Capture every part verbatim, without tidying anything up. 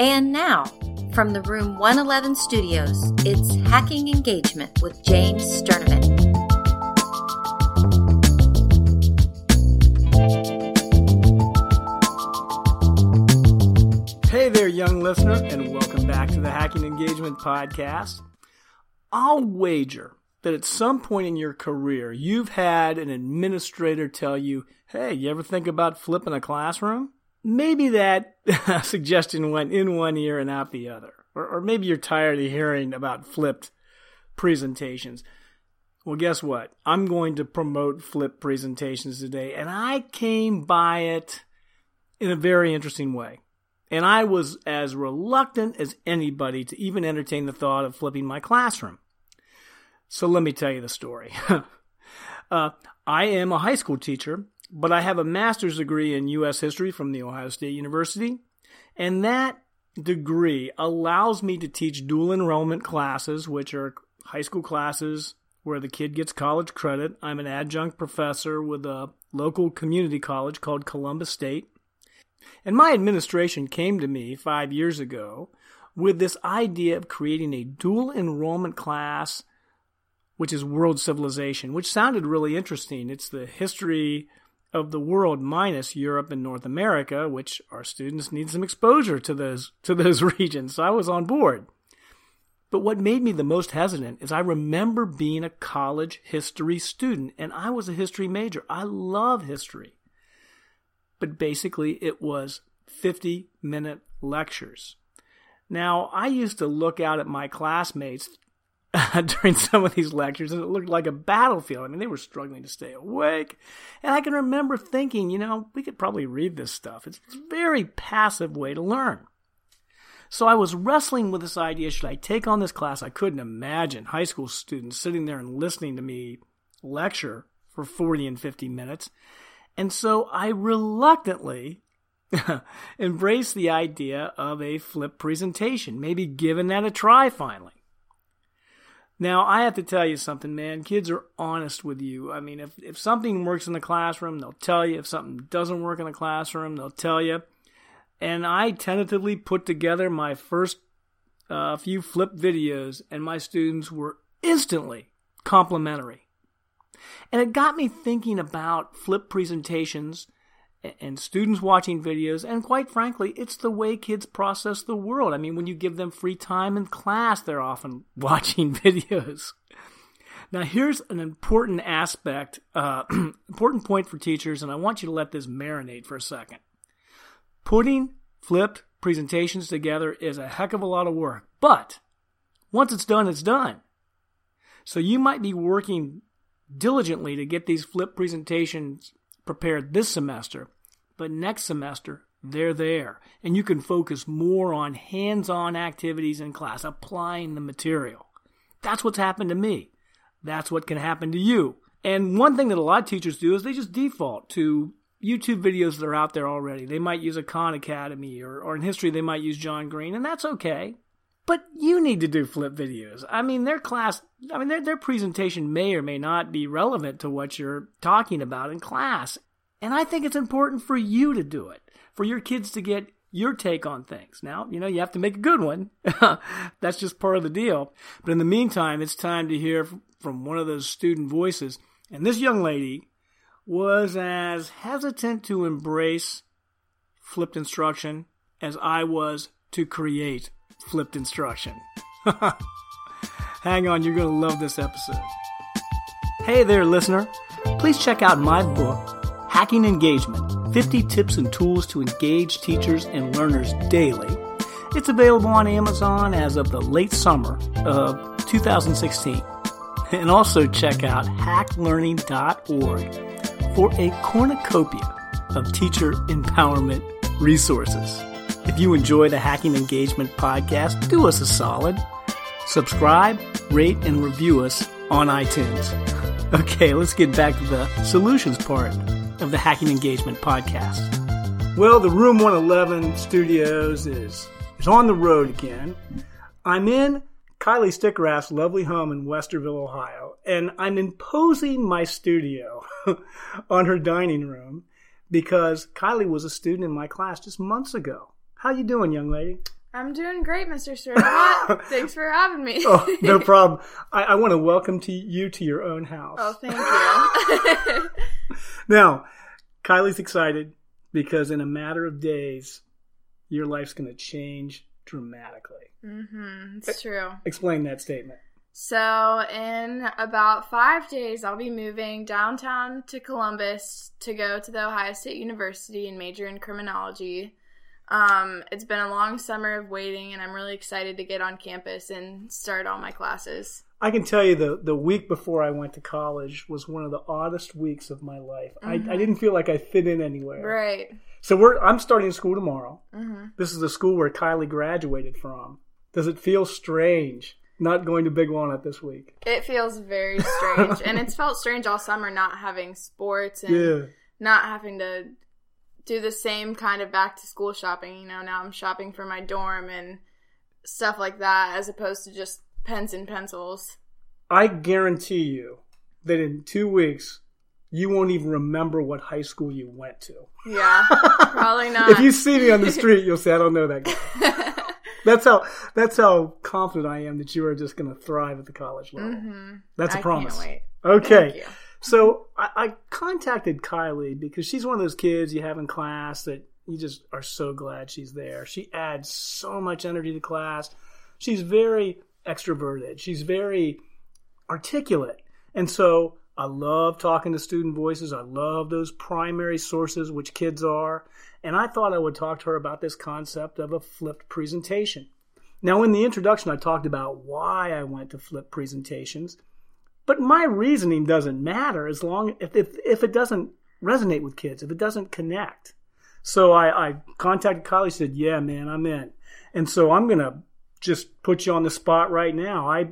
And now, from the Room one eleven studios, it's Hacking Engagement with James Sterneman. Hey there, young listener, and welcome back to the Hacking Engagement podcast. I'll wager that at some point in your career, you've had an administrator tell you, hey, you ever think about flipping a classroom? Maybe that suggestion went in one ear and out the other. Or, or maybe you're tired of hearing about flipped presentations. Well, guess what? I'm going to promote flipped presentations today, and I came by it in a very interesting way. And I was as reluctant as anybody to even entertain the thought of flipping my classroom. So let me tell you the story. uh, I am a high school teacher, but I have a master's degree in U S history from The Ohio State University, and that degree allows me to teach dual enrollment classes, which are high school classes where the kid gets college credit. I'm an adjunct professor with a local community college called Columbus State. And my administration came to me five years ago with this idea of creating a dual enrollment class, which is World Civilization, which sounded really interesting. It's the history of the world minus Europe and North America, which our students need some exposure to those to those regions. So I was on board. But what made me the most hesitant is I remember being a college history student, and I was a history major. I love history. But basically, it was fifty-minute lectures. Now, I used to look out at my classmates during some of these lectures, and it looked like a battlefield. I mean, they were struggling to stay awake. And I can remember thinking, you know, we could probably read this stuff. It's a very passive way to learn. So I was wrestling with this idea, should I take on this class? I couldn't imagine high school students sitting there and listening to me lecture for forty and fifty minutes. And so I reluctantly embraced the idea of a flipped presentation, maybe giving that a try finally. Now, I have to tell you something, man. Kids are honest with you. I mean, if, if something works in the classroom, they'll tell you. If something doesn't work in the classroom, they'll tell you. And I tentatively put together my first uh, few flipped videos, and my students were instantly complimentary. And it got me thinking about flipped presentations and students watching videos, and quite frankly, it's the way kids process the world. I mean, when you give them free time in class, they're often watching videos. Now, here's an important aspect, uh, important point for teachers, and I want you to let this marinate for a second. Putting flipped presentations together is a heck of a lot of work, but once it's done, it's done. So you might be working diligently to get these flipped presentations prepared this semester, but next semester they're there, and you can focus more on hands-on activities in class, applying the material. That's what's happened to me. That's what can happen to you. And one thing that a lot of teachers do is they just default to YouTube videos that are out there already. They might use a Khan Academy, or, or in history they might use John Green, and that's okay. But you need to do flip videos. I mean, their class, I mean, their, their presentation may or may not be relevant to what you're talking about in class. And I think it's important for you to do it, for your kids to get your take on things. Now, you know, you have to make a good one. That's just part of the deal. But in the meantime, it's time to hear from one of those student voices. And this young lady was as hesitant to embrace flipped instruction as I was to create flipped instruction. Hang on, you're going to love this episode. Hey there, listener. Please check out my book, Hacking Engagement, fifty tips and tools to engage teachers and learners daily. It's available on Amazon as of the late summer of two thousand sixteen. And also check out hack learning dot org for a cornucopia of teacher empowerment resources. If you enjoy the Hacking Engagement podcast, do us a solid. Subscribe, rate, and review us on iTunes. Okay, let's get back to the solutions part of the Hacking Engagement podcast. Well, the Room one eleven Studios is, is on the road again. I'm in Kylie Stickerath's lovely home in Westerville, Ohio, and I'm imposing my studio on her dining room because Kylie was a student in my class just months ago. How you doing, young lady? I'm doing great, Mister Sterneman. Thanks for having me. Oh, no problem. I, I want to welcome to you to your own house. Oh, thank you. Now, Kylie's excited because in a matter of days, your life's going to change dramatically. Mm-hmm. It's true. Explain that statement. So in about five days, I'll be moving downtown to Columbus to go to The Ohio State University and major in criminology. Um, it's been a long summer of waiting, and I'm really excited to get on campus and start all my classes. I can tell you the, the week before I went to college was one of the oddest weeks of my life. Mm-hmm. I, I didn't feel like I fit in anywhere. Right. So we're I'm starting school tomorrow. Mm-hmm. This is the school where Kylie graduated from. Does it feel strange not going to Big Walnut this week? It feels very strange. And it's felt strange all summer not having sports and yeah. not having to do the same kind of back-to-school shopping. You know, now I'm shopping for my dorm and stuff like that as opposed to just pens and pencils. I guarantee you that in two weeks, you won't even remember what high school you went to. Yeah, probably not. If you see me on the street, you'll say, I don't know that guy. That's how that's how confident I am that you are just going to thrive at the college level. Mm-hmm. That's a I promise. Can't wait. Okay. Thank you. So I, I contacted Kylie because she's one of those kids you have in class that you just are so glad she's there. She adds so much energy to class. She's very extroverted. She's very articulate. And so I love talking to student voices. I love those primary sources, which kids are. And I thought I would talk to her about this concept of a flipped presentation. Now, in the introduction, I talked about why I went to flipped presentations. But my reasoning doesn't matter as long if if, if it doesn't resonate with kids, if it doesn't connect. So I, I contacted Kylie, said, yeah, man, I'm in. And so I'm going to just put you on the spot right now. I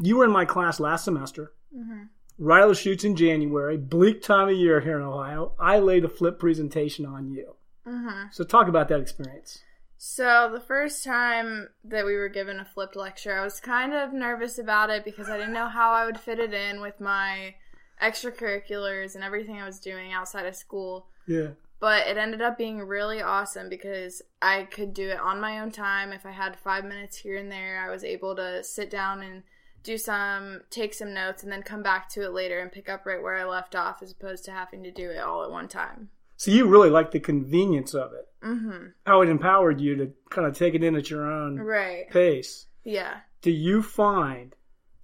You were in my class last semester. Mm-hmm. Right out of the shoots in January, bleak time of year here in Ohio. I laid a flipped presentation on you. Mm-hmm. So talk about that experience. So the first time that we were given a flipped lecture, I was kind of nervous about it because I didn't know how I would fit it in with my extracurriculars and everything I was doing outside of school. Yeah. But it ended up being really awesome because I could do it on my own time. If I had five minutes here and there, I was able to sit down and do some, take some notes, and then come back to it later and pick up right where I left off as opposed to having to do it all at one time. So you really liked the convenience of it, mm-hmm. how it empowered you to kind of take it in at your own right. pace. Yeah. Do you find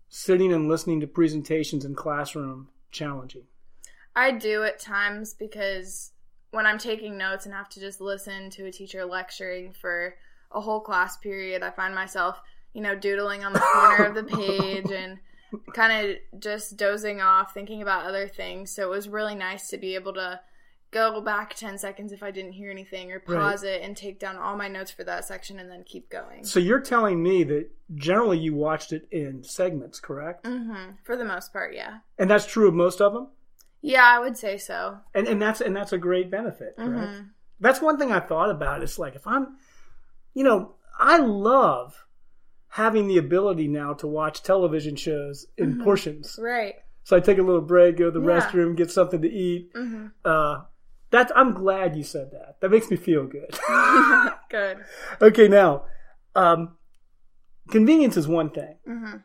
sitting and listening to presentations in classroom challenging? I do at times because when I'm taking notes and have to just listen to a teacher lecturing for a whole class period, I find myself, you know, doodling on the corner of the page and kind of just dozing off, thinking about other things. So it was really nice to be able to go back ten seconds if I didn't hear anything or pause right. it and take down all my notes for that section and then keep going. So you're telling me that generally you watched it in segments, correct? Mm-hmm. For the most part, yeah. And that's true of most of them? Yeah, I would say so. And and that's and that's a great benefit, correct? Mm-hmm. That's one thing I thought about. It's like if I'm, you know, I love having the ability now to watch television shows in mm-hmm. portions. Right. So I take a little break, go to the yeah. restroom, get something to eat. Mm-hmm. Uh That's, I'm glad you said that. That makes me feel good. Good. Okay, now, um, convenience is one thing. Mm-hmm.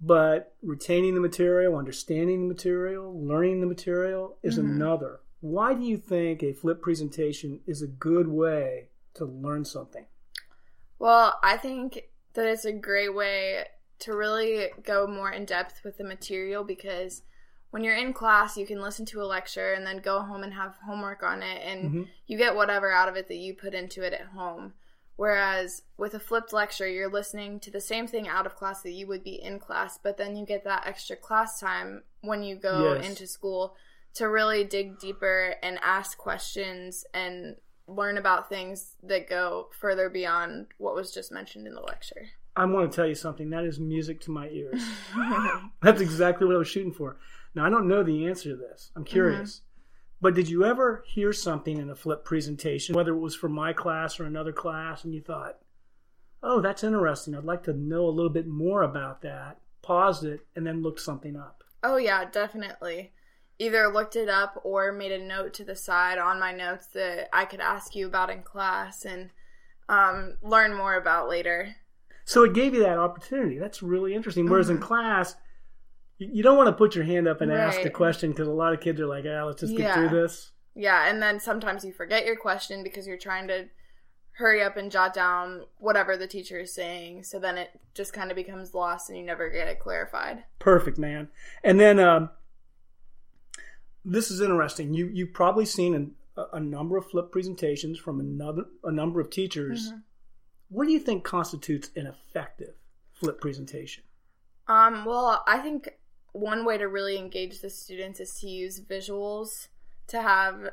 But retaining the material, understanding the material, learning the material is mm-hmm. another. Why do you think a flipped presentation is a good way to learn something? Well, I think that it's a great way to really go more in depth with the material because when you're in class, you can listen to a lecture and then go home and have homework on it, and mm-hmm. you get whatever out of it that you put into it at home. Whereas with a flipped lecture, you're listening to the same thing out of class that you would be in class, but then you get that extra class time when you go yes. into school to really dig deeper and ask questions and learn about things that go further beyond what was just mentioned in the lecture. I want to tell you something. That is music to my ears. That's exactly what I was shooting for. Now, I don't know the answer to this. I'm curious. Mm-hmm. But did you ever hear something in a flipped presentation, whether it was from my class or another class, and you thought, oh, that's interesting. I'd like to know a little bit more about that. Paused it and then looked something up. Oh, yeah, definitely. Either looked it up or made a note to the side on my notes that I could ask you about in class. And um, learn more about later. So it gave you that opportunity. That's really interesting. Whereas mm-hmm. in class, you don't want to put your hand up and right. ask the question, because a lot of kids are like, ah, let's just yeah. get through this. Yeah, and then sometimes you forget your question because you're trying to hurry up and jot down whatever the teacher is saying. So then it just kind of becomes lost and you never get it clarified. Perfect, man. And then um, this is interesting. You, you've probably seen a, a number of flip presentations from another a number of teachers. Mm-hmm. What do you think constitutes an effective flip presentation? Um, well, I think one way to really engage the students is to use visuals, to have,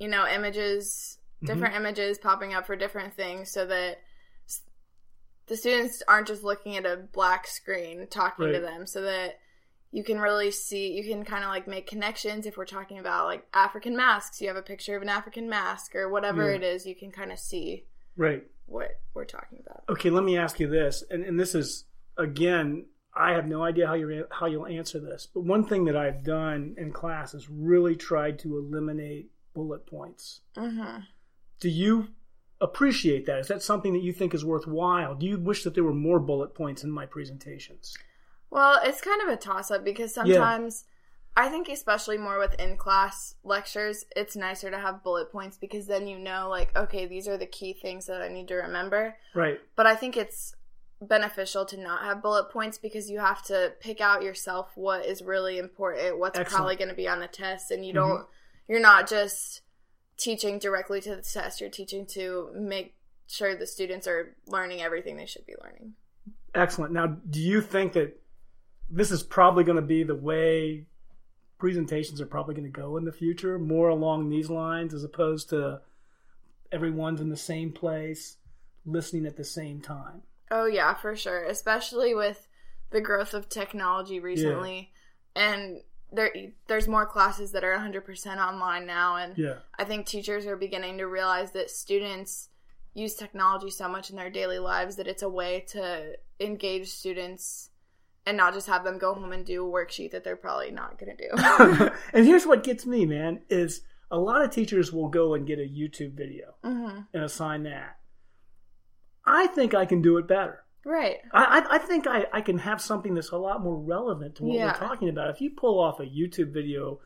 you know, images, different mm-hmm. images popping up for different things, so that the students aren't just looking at a black screen talking right. to them, so that you can really see, you can kind of like make connections. If we're talking about like African masks, you have a picture of an African mask or whatever yeah. it is, you can kind of see right. what we're talking about. Okay, let me ask you this, and, and this is, again, I have no idea how you how you'll answer this, but one thing that I've done in class is really tried to eliminate bullet points. Mm-hmm. Do you appreciate that? Is that something that you think is worthwhile? Do you wish that there were more bullet points in my presentations? Well, it's kind of a toss-up, because sometimes, yeah. I think especially more with in-class lectures, it's nicer to have bullet points, because then you know, like, okay, these are the key things that I need to remember. Right. But I think it's beneficial to not have bullet points, because you have to pick out yourself what is really important, what's Excellent. Probably going to be on the test, and you mm-hmm. don't you're not just teaching directly to the test, you're teaching to make sure the students are learning everything they should be learning. Excellent. Now, do you think that this is probably going to be the way presentations are probably going to go in the future, more along these lines, as opposed to everyone's in the same place listening at the same time? Oh, yeah, for sure, especially with the growth of technology recently. Yeah. And there, there's more classes that are one hundred percent online now, and yeah. I think teachers are beginning to realize that students use technology so much in their daily lives that it's a way to engage students and not just have them go home and do a worksheet that they're probably not going to do. And here's what gets me, man, is a lot of teachers will go and get a YouTube video mm-hmm. and assign that. I think I can do it better. Right. I I, I think I, I can have something that's a lot more relevant to what yeah. we're talking about. If you pull off a YouTube video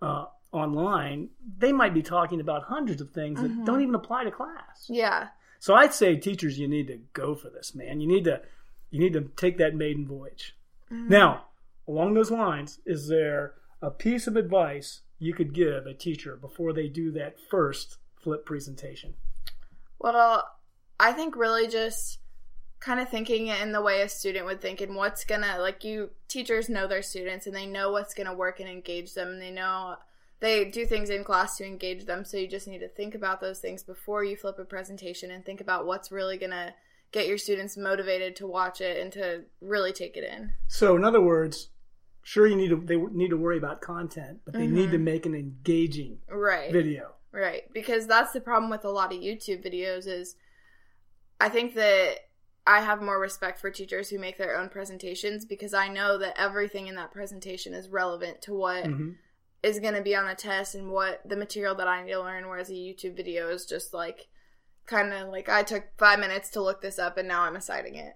uh, online, they might be talking about hundreds of things mm-hmm. that don't even apply to class. Yeah. So I'd say, teachers, you need to go for this, man. You need to you need to take that maiden voyage. Mm-hmm. Now, along those lines, is there a piece of advice you could give a teacher before they do that first flip presentation? Well, I'll... I think really just kind of thinking in the way a student would think, and what's going to, like, you teachers know their students, and they know what's going to work and engage them, and they know they do things in class to engage them, so you just need to think about those things before you flip a presentation, and think about what's really going to get your students motivated to watch it and to really take it in. So in other words, sure, you need to they need to worry about content, but they mm-hmm. need to make an engaging right. video. Right, because that's the problem with a lot of YouTube videos is, I think that I have more respect for teachers who make their own presentations, because I know that everything in that presentation is relevant to what mm-hmm. is going to be on the test and what the material that I need to learn, whereas a YouTube video is just like kind of like, I took five minutes to look this up and now I'm assigning it.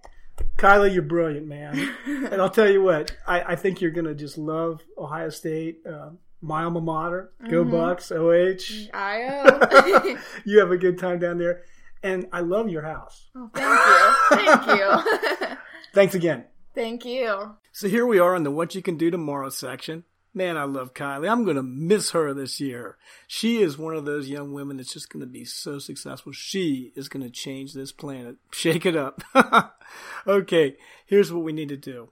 Kylie, you're brilliant, man. And I'll tell you what, I, I think you're going to just love Ohio State. Um, my alma mater, mm-hmm. Go Bucks, O H. I O. You have a good time down there. And I love your house. Oh, thank you. Thank you. Thanks again. Thank you. So here we are in the What You Can Do Tomorrow section. Man, I love Kylie. I'm going to miss her this year. She is one of those young women that's just going to be so successful. She is going to change this planet. Shake it up. Okay, here's what we need to do.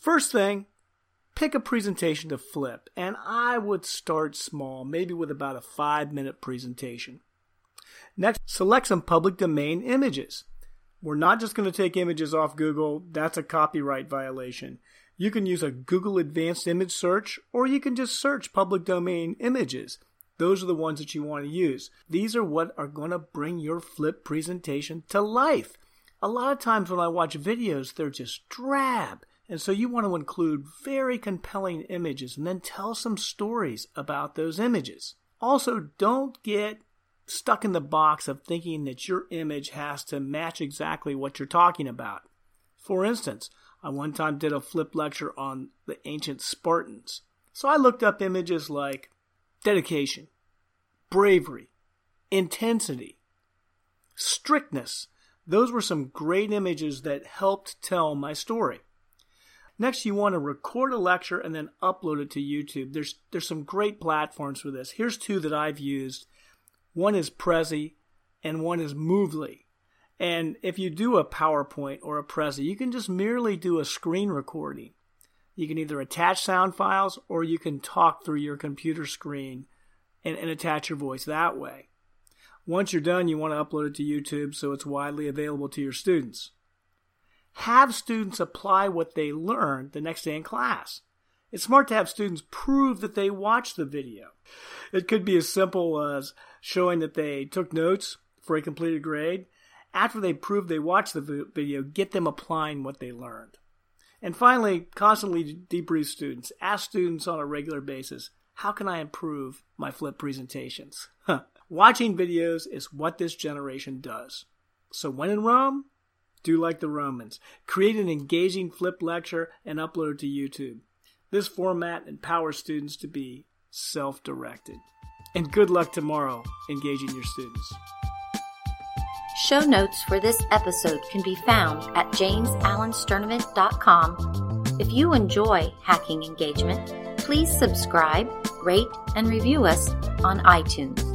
First thing, pick a presentation to flip. And I would start small, maybe with about a five-minute presentation. Next, select some public domain images. We're not just going to take images off Google. That's a copyright violation. You can use a Google Advanced Image Search, or you can just search public domain images. Those are the ones that you want to use. These are what are going to bring your flip presentation to life. A lot of times when I watch videos, they're just drab. And so you want to include very compelling images and then tell some stories about those images. Also, don't get stuck in the box of thinking that your image has to match exactly what you're talking about. For instance, I one time did a flip lecture on the ancient Spartans. So I looked up images like dedication, bravery, intensity, strictness. Those were some great images that helped tell my story. Next, you want to record a lecture and then upload it to YouTube. There's there's some great platforms for this. Here's two that I've used. One is Prezi and one is Movely. And if you do a PowerPoint or a Prezi, you can just merely do a screen recording. You can either attach sound files or you can talk through your computer screen and, and attach your voice that way. Once you're done, you want to upload it to YouTube so it's widely available to your students. Have students apply what they learned the next day in class. It's smart to have students prove that they watched the video. It could be as simple as showing that they took notes for a completed grade. After they prove they watched the video, get them applying what they learned. And finally, constantly debrief students. Ask students on a regular basis, how can I improve my flip presentations? Huh. Watching videos is what this generation does. So when in Rome, do like the Romans. Create an engaging flip lecture and upload it to YouTube. This format empowers students to be self-directed. And good luck tomorrow engaging your students. Show notes for this episode can be found at james allen sternovich dot com. If you enjoy Hacking Engagement, please subscribe, rate, and review us on iTunes.